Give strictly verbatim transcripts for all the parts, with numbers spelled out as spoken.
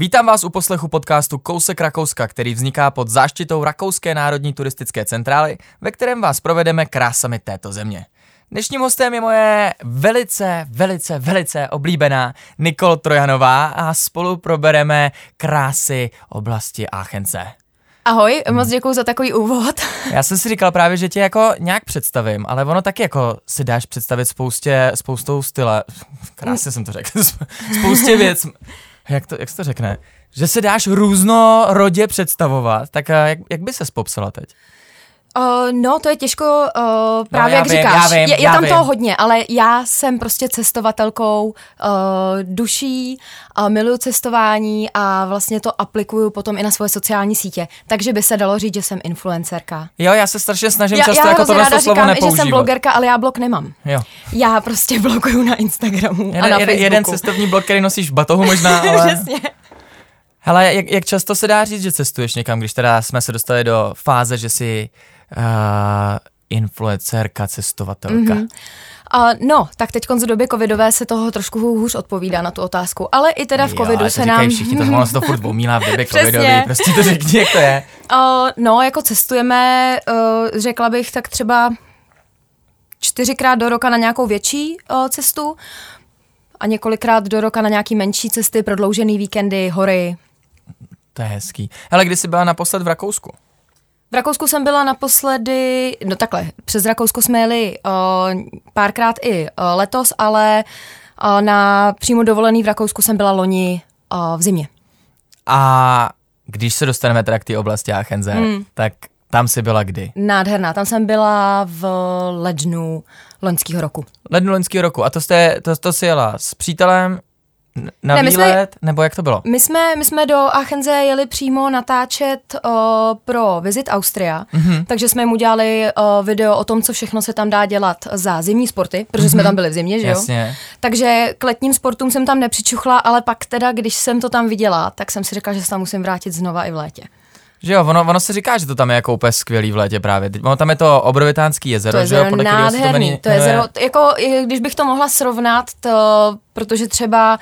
Vítám vás u poslechu podcastu Kousek Rakouska, který vzniká pod záštitou Rakouské národní turistické centrály, ve kterém vás provedeme krásami této země. Dnešním hostem je moje velice, velice, velice oblíbená Nikola Trojanová a spolu probereme krásy oblasti Achensee. Ahoj, moc děkuju za takový úvod. Já jsem si říkal právě, že tě jako nějak představím, ale ono taky jako si dáš představit spoustě, spoustou style, krásně jsem to řekl, spoustě věc, jak to, jak se to řekne, že se dáš různorodě představovat, tak jak, jak by ses popsala teď? Uh, no, to je těžko, uh, právě no, jak vím, říkáš, vím, je, je tam vím. toho hodně, ale já jsem prostě cestovatelkou uh, duší, uh, miluju cestování a vlastně to aplikuju potom i na svoje sociální sítě, takže by se dalo říct, že jsem influencerka. Jo, já se strašně snažím já, často já jako tohle slovo nepoužívat. Já říkám, že jsem blogerka, ale já blog nemám. Jo. Já prostě bloguju na Instagramu jeden, a na jeden, Facebooku. Jeden cestovní blog, který nosíš v batohu možná, ale... Přesně. Hele, jak, jak často se dá říct, že cestuješ někam, když teda jsme se dostali do fáze, že jsi... Uh, influencerka, cestovatelka. Mm-hmm. Uh, no, tak teď v době covidové se toho trošku hůř odpovídá na tu otázku, ale i teda v covidu jo, se nám... všichni, to ono se to furt omílá v době covidové, prostě to řekni, jak to je. Uh, no, jako cestujeme, uh, řekla bych tak třeba čtyřikrát do roka na nějakou větší uh, cestu a několikrát do roka na nějaký menší cesty, prodloužený víkendy, hory. To je hezký. Hele, kdy jsi byla naposled v Rakousku? V Rakousku jsem byla naposledy, no takhle, přes Rakousko jsme jeli uh, párkrát i uh, letos, ale uh, na přímo dovolený v Rakousku jsem byla loni uh, v zimě. A když se dostaneme teda k té oblasti Achensee, hmm. tak tam jsi byla kdy? Nádherná, tam jsem byla v lednu loňského roku. Lednu loňského roku, a to jste, to, to jsi jela s přítelem? Na ne, výlet, jsme, nebo jak to bylo? My jsme, my jsme do Achensee jeli přímo natáčet uh, pro Vizit Austria, mm-hmm. takže jsme jim udělali uh, video o tom, co všechno se tam dá dělat za zimní sporty, protože mm-hmm. jsme tam byli v zimě, že jo? Jasně. Takže k letním sportům jsem tam nepřičuchla, ale pak teda, když jsem to tam viděla, tak jsem si řekla, že se tam musím vrátit znova i v létě. Že jo, ono, ono se říká, že to tam je jako úplně skvělý v létě právě. Ono tam je to obrovitánský jezero, to že jo? Podle nádherný, to, meni, to jezero, jako když bych to mohla srovnat, to, protože třeba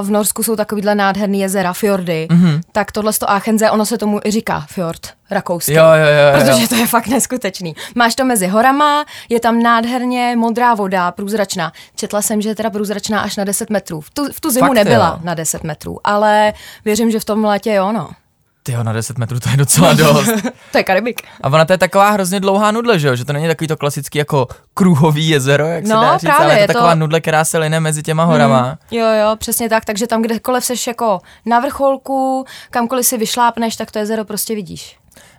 uh, v Norsku jsou takovýhle nádherný jezera, fjordy, mm-hmm. tak tohle z toho Achensee, ono se tomu i říká fjord rakouský, jo, jo, jo, protože jo. to je fakt neskutečný. Máš to mezi horama, je tam nádherně modrá voda, průzračná. Četla jsem, že je teda průzračná až na deset metrů. V tu, v tu zimu fakt, nebyla jo. na deset metrů, ale věřím, že v tom létě jo, no. Tyjo, na deset metrů to je docela dost. To je Karibik. A ona to je taková hrozně dlouhá nudle, že jo? Že to není takový to klasický jako kruhový jezero, jak no, se dá říct, právě, ale je to taková to... nudle, která se line mezi těma horama. Hmm. Jo, jo, přesně tak, takže tam kdekoliv seš jako na vrcholku, kamkoliv si vyšlápneš, tak to jezero prostě vidíš.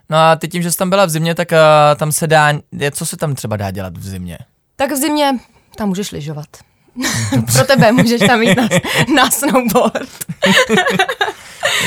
No a ty tím, že jsi tam byla v zimě, tak uh, tam se dá, co se tam třeba dá dělat v zimě? Tak v zimě tam můžeš lyžovat. Pro tebe můžeš tam jít na, na snowboard.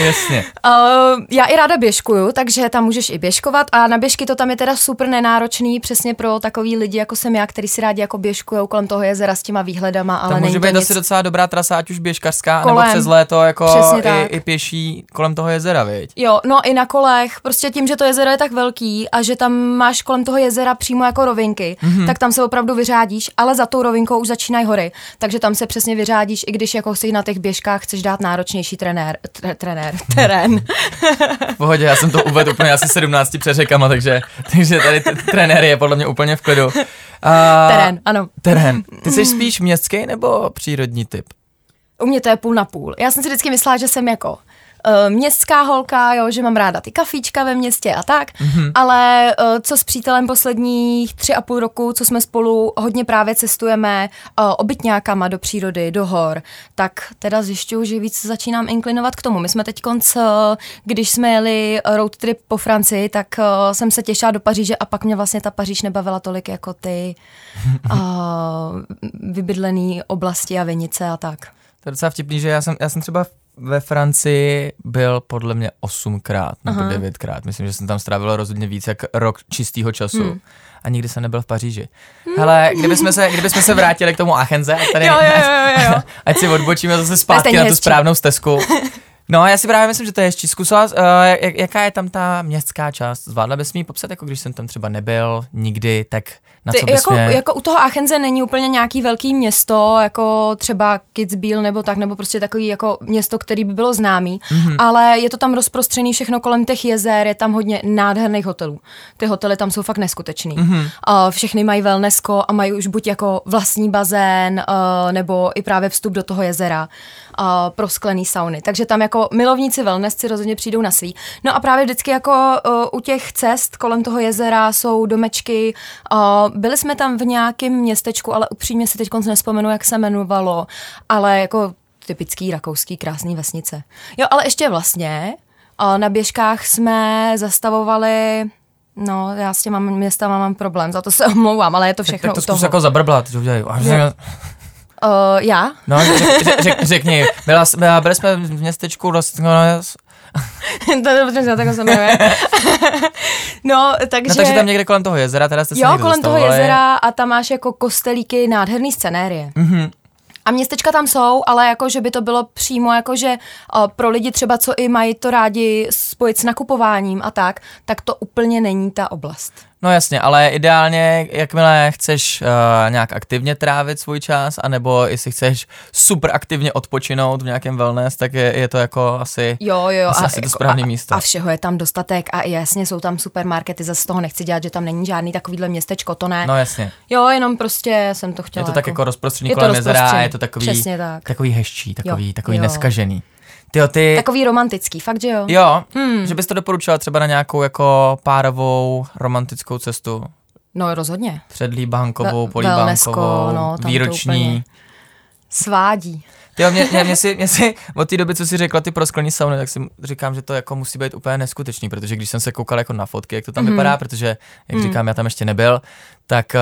Jasně. Uh, já i ráda běžkuju, takže tam můžeš i běžkovat a na běžky to tam je teda super nenáročný, přesně pro takový lidi, jako jsem já, který si rádi jako běžkujou kolem toho jezera s těma výhledama, ale to není to být nic. To může být asi docela dobrá trasa, ať už běžkařská, kolem, nebo přes léto jako i, i pěší kolem toho jezera, viď? Jo, no i na kolech, prostě tím, že to jezero je tak velký a že tam máš kolem toho jezera přímo jako rovinky, mm-hmm. tak tam se opravdu vyřádíš, ale za tou rovinkou už začínají hory, takže tam se přesně vyřádíš, i když jako si na těch běžkách chceš dát náročnější trenér, tre, trenér. Terén. V pohodě, já jsem to uvedl úplně asi sedmnácti přeřekama, takže, takže tady t- trenér je podle mě úplně v klidu. A... Terén, ano. Terén. Ty jsi spíš městský nebo přírodní typ? U mě to je půl na půl. Já jsem si vždycky myslela, že jsem jako uh, městská holka, jo, že mám ráda ty kafíčka ve městě a tak, mm-hmm. ale uh, co s přítelem posledních tři a půl roku, co jsme spolu hodně právě cestujeme uh, obytňákama do přírody, do hor, tak teda zjišťuju, že víc začínám inklinovat k tomu. My jsme teď konc, uh, když jsme jeli road trip po Francii, tak uh, jsem se těšila do Paříže a pak mě vlastně ta Paříž nebavila tolik jako ty uh, vybydlený oblasti a vinice a tak. To je docela vtipný, že já jsem, já jsem třeba ve Francii byl podle mě osmkrát nebo Aha. devětkrát. Myslím, že jsem tam strávil rozhodně víc jak rok čistého času. Hmm. A nikdy jsem nebyl v Paříži. Hmm. Hele, kdybychom se, kdybychom se vrátili k tomu Achensee, tady, jo, jo, jo, jo. ať si odbočíme zase zpátky na tu správnou stezku. No, já si právě myslím, že to je ještě zkusila. Uh, jak, jaká je tam ta městská část? Zvládla bys mi ji popsat, jako když jsem tam třeba nebyl nikdy, tak na co Ty, bys jako, mě... jako u toho Achensee není úplně nějaký velký město, jako třeba Kitzbühel nebo tak, nebo prostě takový jako město, který by bylo známý, mm-hmm. ale je to tam rozprostřený všechno kolem těch jezer, je tam hodně nádherných hotelů. Ty hotely tam jsou fakt neskutečný. Mm-hmm. Uh, všechny mají wellnessko a mají už buď jako vlastní bazén, uh, nebo i právě vstup do toho jezera. A prosklený sauny. Takže tam jako milovníci wellnessci rozhodně přijdou na svý. No a právě vždycky jako uh, u těch cest kolem toho jezera jsou domečky. Uh, byli jsme tam v nějakém městečku, ale upřímně si teď nespomenu, jak se jmenovalo, ale jako typický rakouský krásný vesnice. Jo, ale ještě vlastně uh, na běžkách jsme zastavovali... No, já s těma městama mám problém, za to se omlouvám, ale je to všechno tak, tak to u toho. Jako zabrblat, to Uh, já? No, řek, řek, řek, řekni, byla, byla, byli jsme v městečku roz... to je dobře, že tak se jmenuje. No, takže... No, takže tam někde kolem toho jezera, teda jste se jo, někde kolem toho jezera a tam máš jako kostelíky, nádherný scenérie. Mhm. A městečka tam jsou, ale jako, že by to bylo přímo jako, že uh, pro lidi třeba, co i mají to rádi spojit s nakupováním a tak, tak to úplně není ta oblast. No jasně, ale ideálně, jakmile chceš uh, nějak aktivně trávit svůj čas, anebo jestli chceš super aktivně odpočinout v nějakém wellness, tak je, je to jako asi, jo, jo, asi, a, asi jako, to správné místo. A všeho je tam dostatek a jasně, jsou tam supermarkety, zase toho nechci dělat, že tam není žádný takovýhle městečko, to ne. No jasně. Jo, jenom prostě jsem to chtěla. Je to tak jako, jako rozprostřený kolem jezera a je to takový, tak. takový hezčí, takový, jo, takový jo. neskažený. Tyjo, ty... Takový romantický, fakt, že jo? Jo, hmm. že bys to doporučila třeba na nějakou jako párovou romantickou cestu. No rozhodně. Předlíbánkovou, políbánkovou, no, výroční. Svádí. Tyjo, mě, mě, mě, si, mě si od té doby, co jsi řekla ty prosklený sauny, tak si říkám, že to jako musí být úplně neskutečný, protože když jsem se koukal jako na fotky, jak to tam mm. vypadá, protože, jak mm. říkám, já tam ještě nebyl, tak, uh,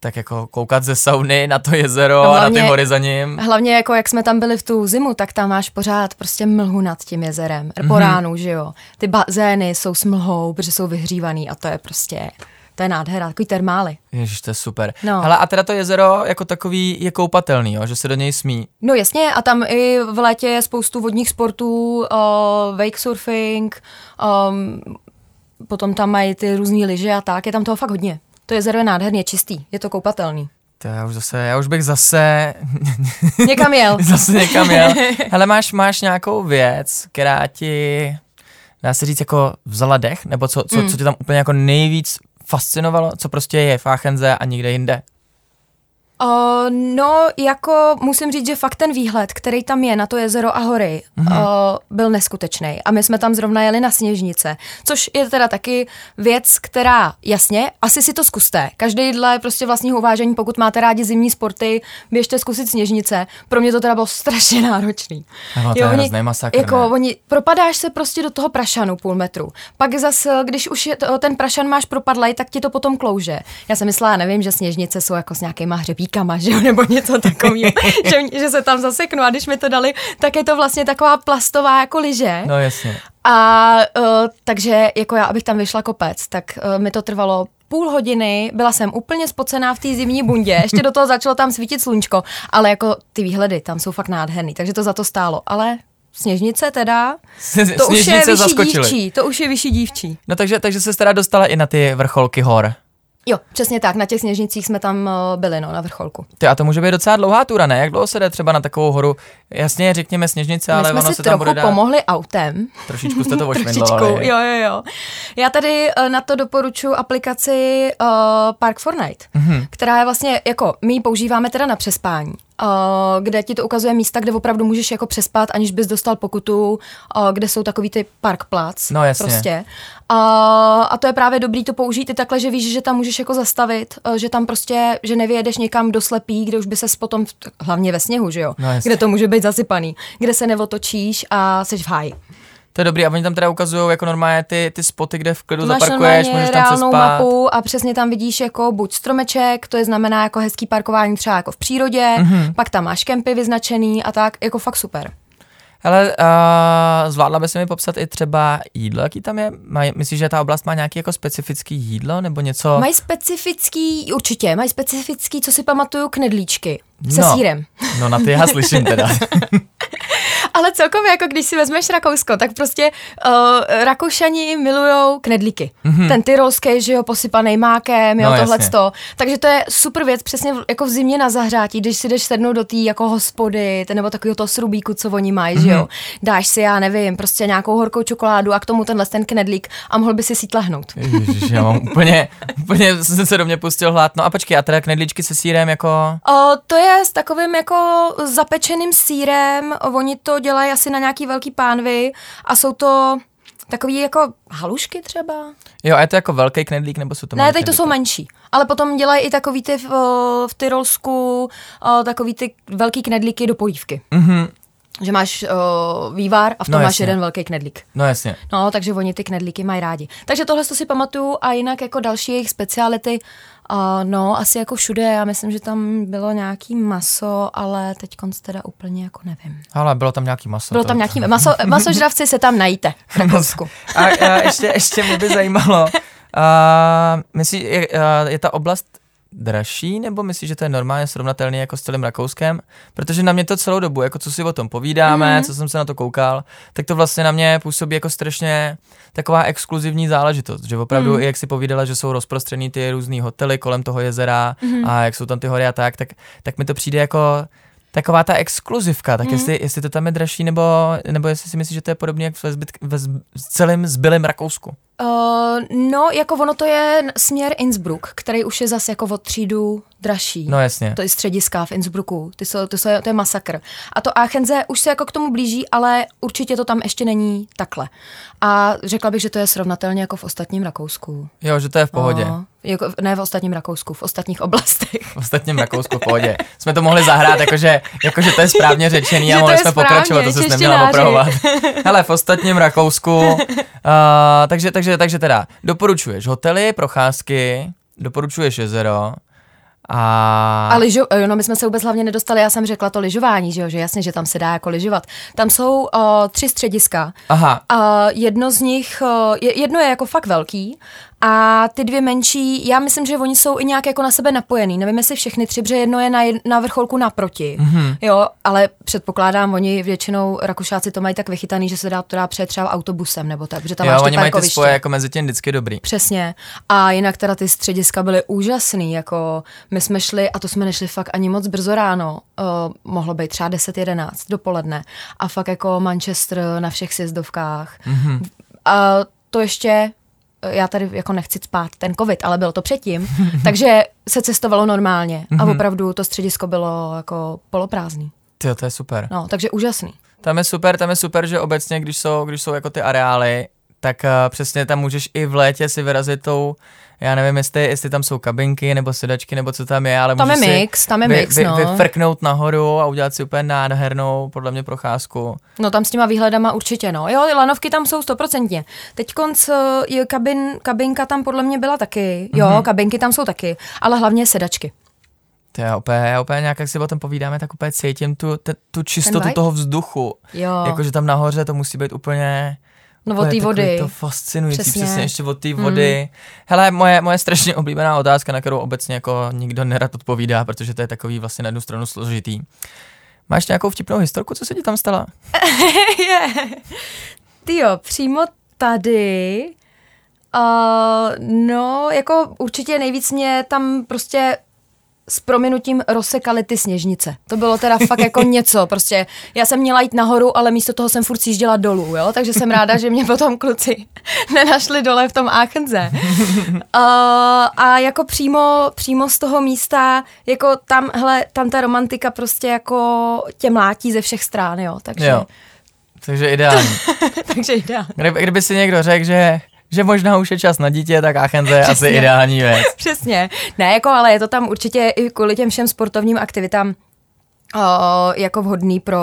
tak jako koukat ze sauny na to jezero hlavně, a na ty hory za ním. Hlavně jako jak jsme tam byli v tu zimu, tak tam máš pořád prostě mlhu nad tím jezerem, mm-hmm. po ránu, že jo. Ty bazény jsou s mlhou, protože jsou vyhřívaný a to je prostě... To je nádhera, takový termály. Ježiš, to je super. No. Hele, a teda to jezero jako takový je koupatelný, jo? Že se do něj smí. No jasně, a tam i v létě je spoustu vodních sportů, uh, wake surfing, um, potom tam mají ty různý lyže a tak, je tam toho fakt hodně. To jezero je nádherně čistý, je to koupatelný. To já už zase, já už bych zase... někam jel. Zase někam jel. Hele, máš, máš nějakou věc, která ti, dá se říct, jako vzala dech? Nebo co, co, mm. co ti tam úplně jako nejvíc... fascinovalo, co prostě je v Achensee a nikde jinde? Uh, no, jako musím říct, že fakt ten výhled, který tam je na to jezero a hory, mm-hmm. uh, byl neskutečný. A my jsme tam zrovna jeli na sněžnice, což je teda taky věc, která, jasně, asi si to zkuste. Každý dle prostě vlastního uvážení, pokud máte rádi zimní sporty, běžte zkusit sněžnice. Pro mě to teda bylo strašně náročný. No, to jo, je hrozný masakr. Jako, oni, propadáš se prostě do toho prašanu půl metru. Pak zase, když už je to, ten prašan máš propadlej, tak ti to potom klouže. Já jsem myslela, nevím, že sněžnice jsou jako s nějakýma hřebíky. Kama, že jo, nebo něco takového, že, že se tam zaseknu a když mi to dali, tak je to vlastně taková plastová jako lyže. No jasně. A uh, takže jako já, abych tam vyšla kopec, tak uh, mi to trvalo půl hodiny, byla jsem úplně spocená v té zimní bundě, ještě do toho začalo tam svítit slunčko, ale jako ty výhledy tam jsou fakt nádherný, takže to za to stálo, ale... Sněžnice teda, to už je vyšší dívčí, to už je vyšší dívčí. No takže, takže se teda dostala i na ty vrcholky hor. Jo, přesně tak, na těch sněžnicích jsme tam byli, no, na vrcholku. Ty, a to může být docela dlouhá túra, ne? Jak dlouho se jde třeba na takovou horu? Jasně, řekněme sněžnice, ale ono se tam bude dát. My jsme si trochu pomohli autem. Trošičku jste to ošvindlovali. Trošičku, jo, jo, jo. Já tady na to doporučuji aplikaci uh, Park for night, mm-hmm. která je vlastně, jako, my ji používáme teda na přespání. Kde ti to ukazuje místa, kde opravdu můžeš jako přespat, aniž bys dostal pokutu, kde jsou takový ty parkplac. No jasně. Prostě. A, a to je právě dobrý to použít i takhle, že víš, že tam můžeš jako zastavit, že tam prostě, že nevyjedeš někam do slepý, kde už by ses potom, hlavně ve sněhu, že jo, no jasně. Kde to může být zasypaný, kde se neotočíš a seš v háji. To je dobrý, a oni tam teda ukazují jako normálně ty, ty spoty, kde v klidu máš zaparkuješ, můžeš tam se spát. Mapu a přesně tam vidíš jako buď stromeček, to je znamená jako hezký parkování třeba jako v přírodě, mm-hmm. pak tam máš kempy vyznačený a tak, jako fakt super. Hele, uh, zvládla bys mi popsat i třeba jídlo, jaký tam je? Maj, myslíš, že ta oblast má nějaký jako specifický jídlo nebo něco? Mají specifický, určitě, mají specifický, co si pamatuju, knedlíčky. se no, sýrem. No na ty já slyším teda. Ale celkově, jako když si vezmeš Rakousko, tak prostě uh, Rakoušani milujou knedlíky. Mm-hmm. Ten tyrolský, že jo, posypaný mákem, jo, no, tohleto. Takže to je super věc, přesně jako v zimě na zahřátí, když si jdeš sednout do té jako hospody, ten, nebo takového toho srubíku, co oni mají, mm-hmm. že jo. Dáš si, já nevím, prostě nějakou horkou čokoládu a k tomu tenhle ten knedlík a mohl by si si tlehnout. Ježiš, já mám úplně, úplně jsem se do mě pustil hlad. No a počkej, a teda knedlíčky se sýrem jako? Uh, to je s takovým jako zapečeným sýrem, oni to dělají asi na nějaký velký pánvy a jsou to takový jako halušky třeba. Jo, a je to jako velký knedlík, nebo jsou to menší? Ne, teď to jsou menší, ale potom dělají i takový ty v, v Tyrolsku, takový ty velký knedlíky do polívky. Mhm. Že máš uh, vývar a v tom no, máš jeden velký knedlík. No jasně. No, takže oni ty knedlíky mají rádi. Takže tohle si pamatuju a jinak jako další jejich speciality, uh, no asi jako všude, já myslím, že tam bylo nějaký maso, ale teďkonc teda úplně jako nevím. Ale bylo tam nějaký maso. Bylo tam nějaký maso, masožravci se tam najdete v Rakousku. a, a ještě, ještě mě by zajímalo, uh, myslíš, je, je ta oblast dražší, nebo myslíš, že to je normálně srovnatelný jako s celým Rakouskem? Protože na mě to celou dobu, jako co si o tom povídáme, mm-hmm. co jsem se na to koukal, tak to vlastně na mě působí jako strašně taková exkluzivní záležitost, že opravdu, mm. jak si povídala, že jsou rozprostřený ty různý hotely kolem toho jezera mm-hmm. a jak jsou tam ty hory a tak, tak, tak mi to přijde jako taková ta exkluzivka, tak mm. jestli, jestli to tam je dražší, nebo, nebo jestli si myslíš, že to je podobně jak ve, zbyt, ve zb, celém zbylém Rakousku? Uh, no, jako ono to je směr Innsbruck, který už je zase jako o třídu dražší. No jasně. To je střediska v Innsbrucku, ty jsou, ty jsou, to je masakr. A to Achensee už se jako k tomu blíží, ale určitě to tam ještě není takhle. A řekla bych, že to je srovnatelně jako v ostatním Rakousku. Jo, že to je v pohodě. Uh, jako, ne v ostatním Rakousku, v ostatních oblastech. V ostatním Rakousku v pohodě. Jsme to mohli zahrát, jakože, jakože to je správně řečený a mohli jsme správně pokračovat, to se neměla opravovat. Hele, v ostatním Rakousku, uh, takže, takže Takže teda doporučuješ hotely, procházky, doporučuješ jezero a... A lyžo... no my jsme se vůbec hlavně nedostali, já jsem řekla to lyžování, že jo, že jasně, že tam se dá jako lyžovat. Tam jsou uh, tři střediska. Aha. A jedno z nich, uh, jedno je jako fakt velký a ty dvě menší, já myslím, že oni jsou i nějak jako na sebe napojený. Nevím, jestli všechny tři, protože jedno je na, jed, na vrcholku naproti, mm-hmm. jo, ale předpokládám, oni většinou Rakušáci to mají tak vychytaný, že se dá to dá přejet třeba autobusem nebo tak, protože tam jo, máš ty parkoviště. Jo, oni mají ty spoje jako mezi tím vždycky dobrý. Přesně. A jinak teda ty střediska byly úžasný, jako my jsme šli, a to jsme nešli fakt ani moc brzo ráno, uh, mohlo být třeba deset jedenáct dopoledne a fakt jako Manchester na všech sjezdovkách. Mm-hmm. A to ještě já tady jako nechci spát ten covid, ale bylo to předtím, takže se cestovalo normálně a opravdu to středisko bylo jako poloprázdný. Tyjo, to je super. No, takže úžasný. Tam je super, tam je super, že obecně, když jsou, když jsou jako ty areály, tak uh, přesně tam můžeš i v létě si vyrazit tou, já nevím, jestli, jestli tam jsou kabinky nebo sedačky nebo co tam je, ale tam můžeš je mix, si tam je vy, mix, vy, no. vyfrknout nahoru a udělat si úplně nádhernou, podle mě, procházku. No tam s těma výhledama určitě, no. Jo, lanovky tam jsou stoprocentně. Teďkonc kabin, kabinka tam podle mě byla taky, jo, mm-hmm. kabinky tam jsou taky, ale hlavně sedačky. To já úplně, já úplně nějak, jak si o tom povídáme, tak úplně cítím tu, te, tu čistotu toho vzduchu. Jo. Jakože tam nahoře to musí být úplně... No od té vody. To fascinující, přesně. přesně, ještě od té vody. Mm. Hele, moje, moje strašně oblíbená otázka, na kterou obecně jako nikdo nerad odpovídá, protože to je takový vlastně na jednu stranu složitý. Máš nějakou vtipnou historku, co se ti tam stala? Tyjo, přímo tady... Uh, no, jako určitě nejvíc mě tam prostě... s prominutím rozsekaly ty sněžnice. To bylo teda fakt jako něco, prostě já jsem měla jít nahoru, ale místo toho jsem furt sjížděla dolů, jo, takže jsem ráda, že mě potom kluci nenašli dole v tom Achensee. Uh, a jako přímo, přímo z toho místa, jako tam, hele, tam ta romantika prostě jako tě mlátí ze všech strán, jo, takže... Jo. Takže ideální. takže ideální. Kdyby, kdyby si někdo řekl, že... že možná už je čas na dítě, tak Achensee je asi ideální věc. Přesně. Ne, jako, ale je to tam určitě i kvůli těm všem sportovním aktivitám uh, jako vhodný pro,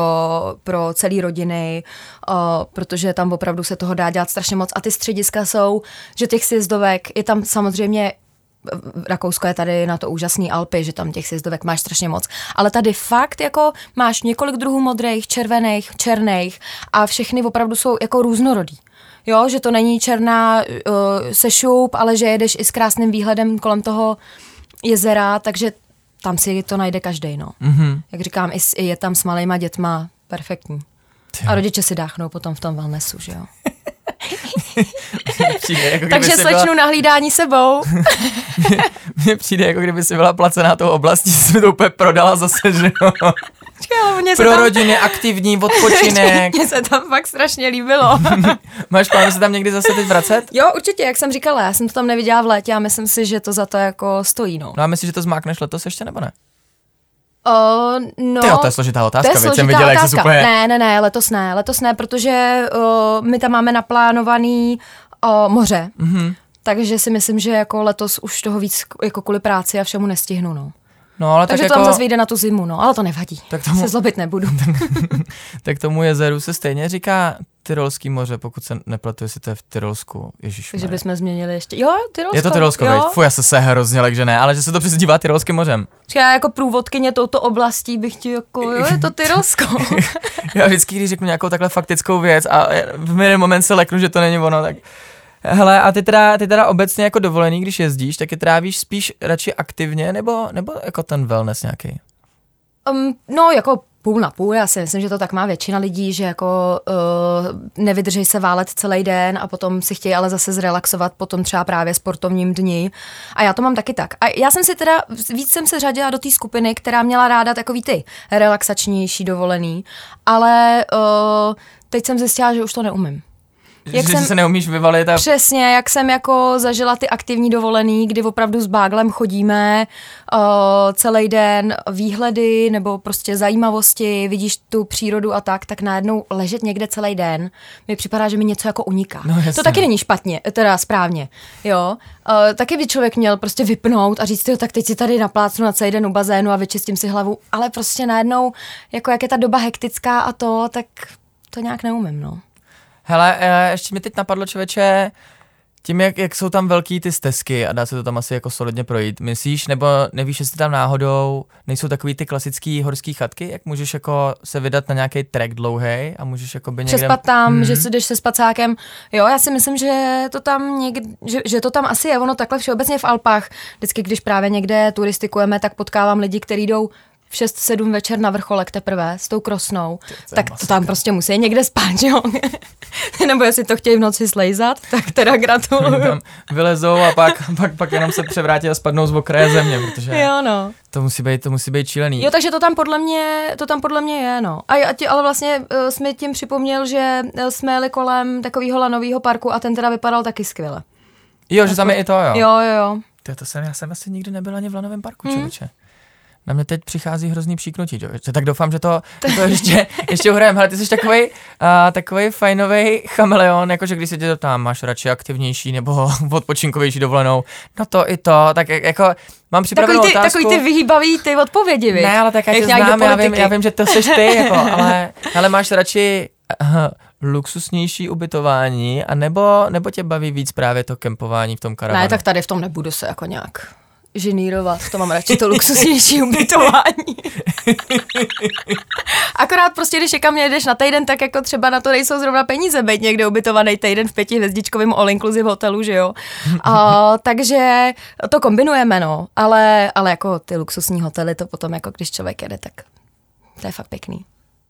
pro celý rodiny, uh, protože tam opravdu se toho dá dělat strašně moc. A ty střediska jsou, že těch sjezdovek je tam samozřejmě, Rakousko je tady na to úžasný Alpy, že tam těch sjezdovek máš strašně moc. Ale tady fakt jako máš několik druhů modrých, červených, černých a všechny opravdu jsou jako různorodý. Jo, že to není černá uh, sešup, ale že jedeš i s krásným výhledem kolem toho jezera, takže tam si to najde každej, no. Mm-hmm. Jak říkám, i je tam s malejma dětma perfektní. Jo. A rodiče si dáchnou potom v tom wellnessu, že jo. Přijde, jako takže slečnu byla... nahlídání sebou. Mně přijde, jako kdyby si byla placená tou oblastí, jsi to úplně prodala zase, že jo. Pro tam... rodiny, aktivní, odpočinek. Mně se tam fakt strašně líbilo. Máš plán se tam někdy zase teď vracet? Jo, určitě, jak jsem říkala, já jsem to tam neviděla v létě a myslím si, že to za to jako stojí. No, no a myslíš, že to zmákneš letos ještě, nebo ne? Uh, no, Tyjo, to je složitá otázka, věc jsem viděla, jak se úplně... Ne, ne, ne, letos ne, letos ne, protože uh, my tam máme naplánovaný uh, moře, mm-hmm. takže si myslím, že jako letos už toho víc jako kvůli práci a všemu nestihnu, no. No, ale takže tak to jako... tam zase vyjde na tu zimu, no, ale to nevadí, tak tomu... se zlobit nebudu. Tak tomu jezeru se stejně říká Tyrolský moře, pokud se nepletu, jestli to je v Tyrolsku, ježiš. Takže bychom změnili ještě, jo, Tyrolsko. Je to Tyrolsko, veď, fuj, já se se hrozně lek, že ne, ale že se to přezdívá Tyrolským mořem. Já jako průvodkyně touto oblastí bych ti jako, jo, je to Tyrolsko. Já vždycky, když řeknu nějakou takhle faktickou věc a v jeden moment se leknu, že to není ono, tak... Hele, a ty teda, ty teda obecně jako dovolený, když jezdíš, tak je trávíš spíš radši aktivně, nebo, nebo jako ten wellness nějaký? Um, no, jako půl na půl, já si myslím, že to tak má většina lidí, že jako uh, nevydrží se válet celý den a potom si chtějí ale zase zrelaxovat potom třeba právě sportovním dni. A já to mám taky tak. A já jsem si teda, víc jsem se řadila do té skupiny, která měla ráda takový ty relaxačnější dovolený, ale uh, teď jsem zjistila, že už to neumím. Jak že jsem, se neumíš vyvalit a... Přesně, jak jsem jako zažila ty aktivní dovolený, kdy opravdu s báglem chodíme uh, celý den, výhledy nebo prostě zajímavosti, vidíš tu přírodu a tak, tak najednou ležet někde celý den, mi připadá, že mi něco jako uniká. No, to taky není špatně, teda správně, jo. Uh, taky by člověk měl prostě vypnout a říct, jo, tak teď si tady naplácnu na celý den u bazénu a vyčistím si hlavu, ale prostě najednou, jako jak je ta doba hektická a to, tak to nějak neumím, no. Hele, ještě mi teď napadlo, člověče, tím, jak, jak jsou tam velký ty stezky a dá se to tam asi jako solidně projít, myslíš, nebo nevíš, jestli tam náhodou nejsou takový ty klasický horský chatky, jak můžeš jako se vydat na nějaký trek dlouhej a můžeš jako by někde... Přespat tam, hmm. že si jdeš se spacákem, jo, já si myslím, že to tam někde, že, že to tam asi je, ono takhle všeobecně v Alpách, vždycky, když právě někde turistikujeme, tak potkávám lidi, kteří jdou v šest sedm večer na vrcholek teprve s tou krosnou, to tak masakra. To tam prostě musí někde spát, jo? Nebo jestli to chtějí v noci slejzat, tak teda gratuluju. Tam vylezou a pak, pak, pak jenom se převrátí a spadnou z okraje země, protože jo, no. to, musí být, to musí být čílený. Jo, takže to tam podle mě, to tam podle mě je, no. A, a tě, ale vlastně uh, jsi mi tím připomněl, že jsme jeli kolem takového lanového parku a ten teda vypadal taky skvěle. Jo, že tam je i to, jo. Jo, jo, jo. Ty, to jsem, já jsem asi nikdy nebyla ani v lanovém parku, mm. člověče. Na mě teď přichází hrozný příknutí, tak doufám, že to, to ještě, ještě uhrajeme. Hele, ty jsi takovej, uh, takovej fajnovej chameleon, jakože když se tě dotám, máš radši aktivnější nebo odpočinkovější dovolenou, no to i to, tak jako... Mám připravenou takový ty, otázku. Takový ty vyhýbavý ty odpovědi, víš? Ne, ale tak já tě znám, já vím, já vím, že to seš ty, jako, ale, ale máš radši uh, luxusnější ubytování, anebo, nebo tě baví víc právě to kempování v tom karavanu? Ne, tak tady v tom nebudu se jako nějak... žinírovat, to mám radši to luxusnější ubytování. Akorát prostě, když někam jedeš na týden, tak jako třeba na to nejsou zrovna peníze, být někde ubytovaný týden v pětihvězdičkovém all-inclusive hotelu, že jo. A, takže to kombinujeme, no, ale, ale jako ty luxusní hotely, to potom jako když člověk jede, tak to je fakt pěkný.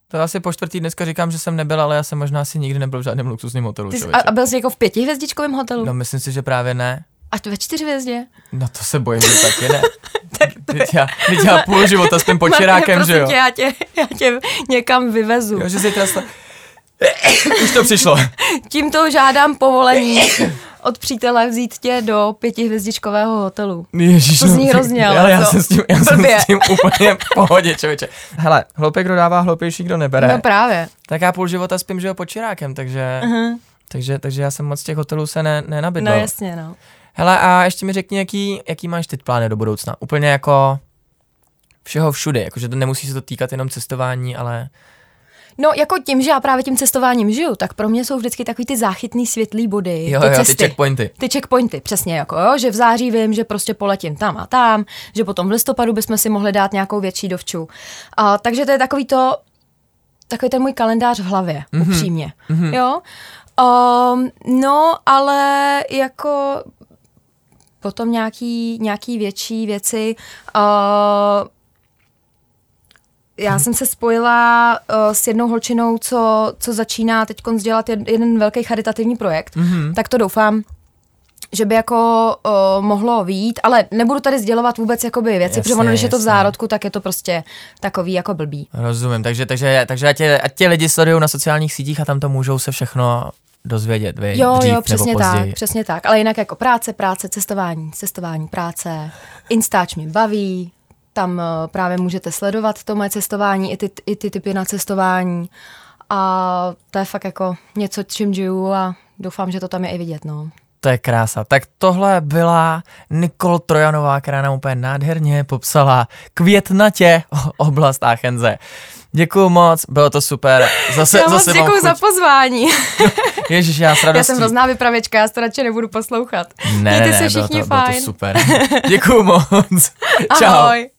To asi po čtvrtý dneska říkám, že jsem nebyl, ale já jsem možná asi nikdy nebyl v žádném luxusním hotelu. Ty jsi, a byl jsi jako v pětihvězdičkovém hotelu? No, myslím si, že právě ne. Ať ve čtyřhvězdě? No to se bojím, že tak je, ne? Tak to je. Teď já, teď já půl života s tím počírákem, že jo? Tě, já, tě, já tě někam vyvezu. Jo, že si trasla... Už to přišlo. Tímto žádám povolení od přítele vzít tě do pětihvězdičkového hotelu. Ježiš, to zní no, hrozně, ale já, to... jsem s tím, já jsem s tím úplně v pohodě, člověče. Hele, hloupě, kdo dává, hloupější, kdo nebere. No právě. Tak já půl života spím, že jo, počírákem, takže... Uh-huh. takže... Takže já jsem moc těch hotelů se ne, nenabydlal. No jasně, no. Hele, a ještě mi řekni, jaký, jaký máš teď plány do budoucna? Úplně jako všeho všude, jakože to nemusí se to týkat jenom cestování, ale... No, jako tím, že já právě tím cestováním žiju, tak pro mě jsou vždycky takový ty záchytný světlý body, jo, ty jo, cesty. Ty checkpointy. Ty checkpointy, přesně, jako jo, že v září vím, že prostě poletím tam a tam, že potom v listopadu bychom si mohli dát nějakou větší dovču. A, takže to je takový to, takový ten můj kalendář v hlavě, mm-hmm. upřímně, mm-hmm. jo. Um, no, ale jako... Potom nějaký, nějaký větší věci. Uh, já jsem se spojila uh, s jednou holčinou, co, co začíná teďkonc dělat jed, jeden velký charitativní projekt. Mm-hmm. Tak to doufám, že by jako uh, mohlo vyjít, ale nebudu tady sdělovat vůbec jakoby věci, jasně, protože ono, když je to v zárodku, tak je to prostě takový jako blbý. Rozumím, takže, takže, takže ať, je, ať tě lidi sledují na sociálních sítích a tam to můžou se všechno dozvědět, vy, jo, dřív jo, přesně nebo později. Tak, přesně tak, ale jinak jako práce, práce, cestování, cestování, práce, Instač mě baví, tam právě můžete sledovat to moje cestování, i ty, i ty typy na cestování a to je fakt jako něco, čím žiju a doufám, že to tam je i vidět, no. To je krása. Tak tohle byla Nikola Trojanová, která nám úplně nádherně popsala květnatě oblast Achensee. Děkuju moc, bylo to super. Zase, já moc děkuju za pozvání. Ježiš, já s radostí. Já jsem hrozná vypravěčka, já to radši nebudu poslouchat. Ne, Mějte ne, se ne, všichni bylo to, fajn. Bylo to super. Děkuju moc. Ahoj. Čau.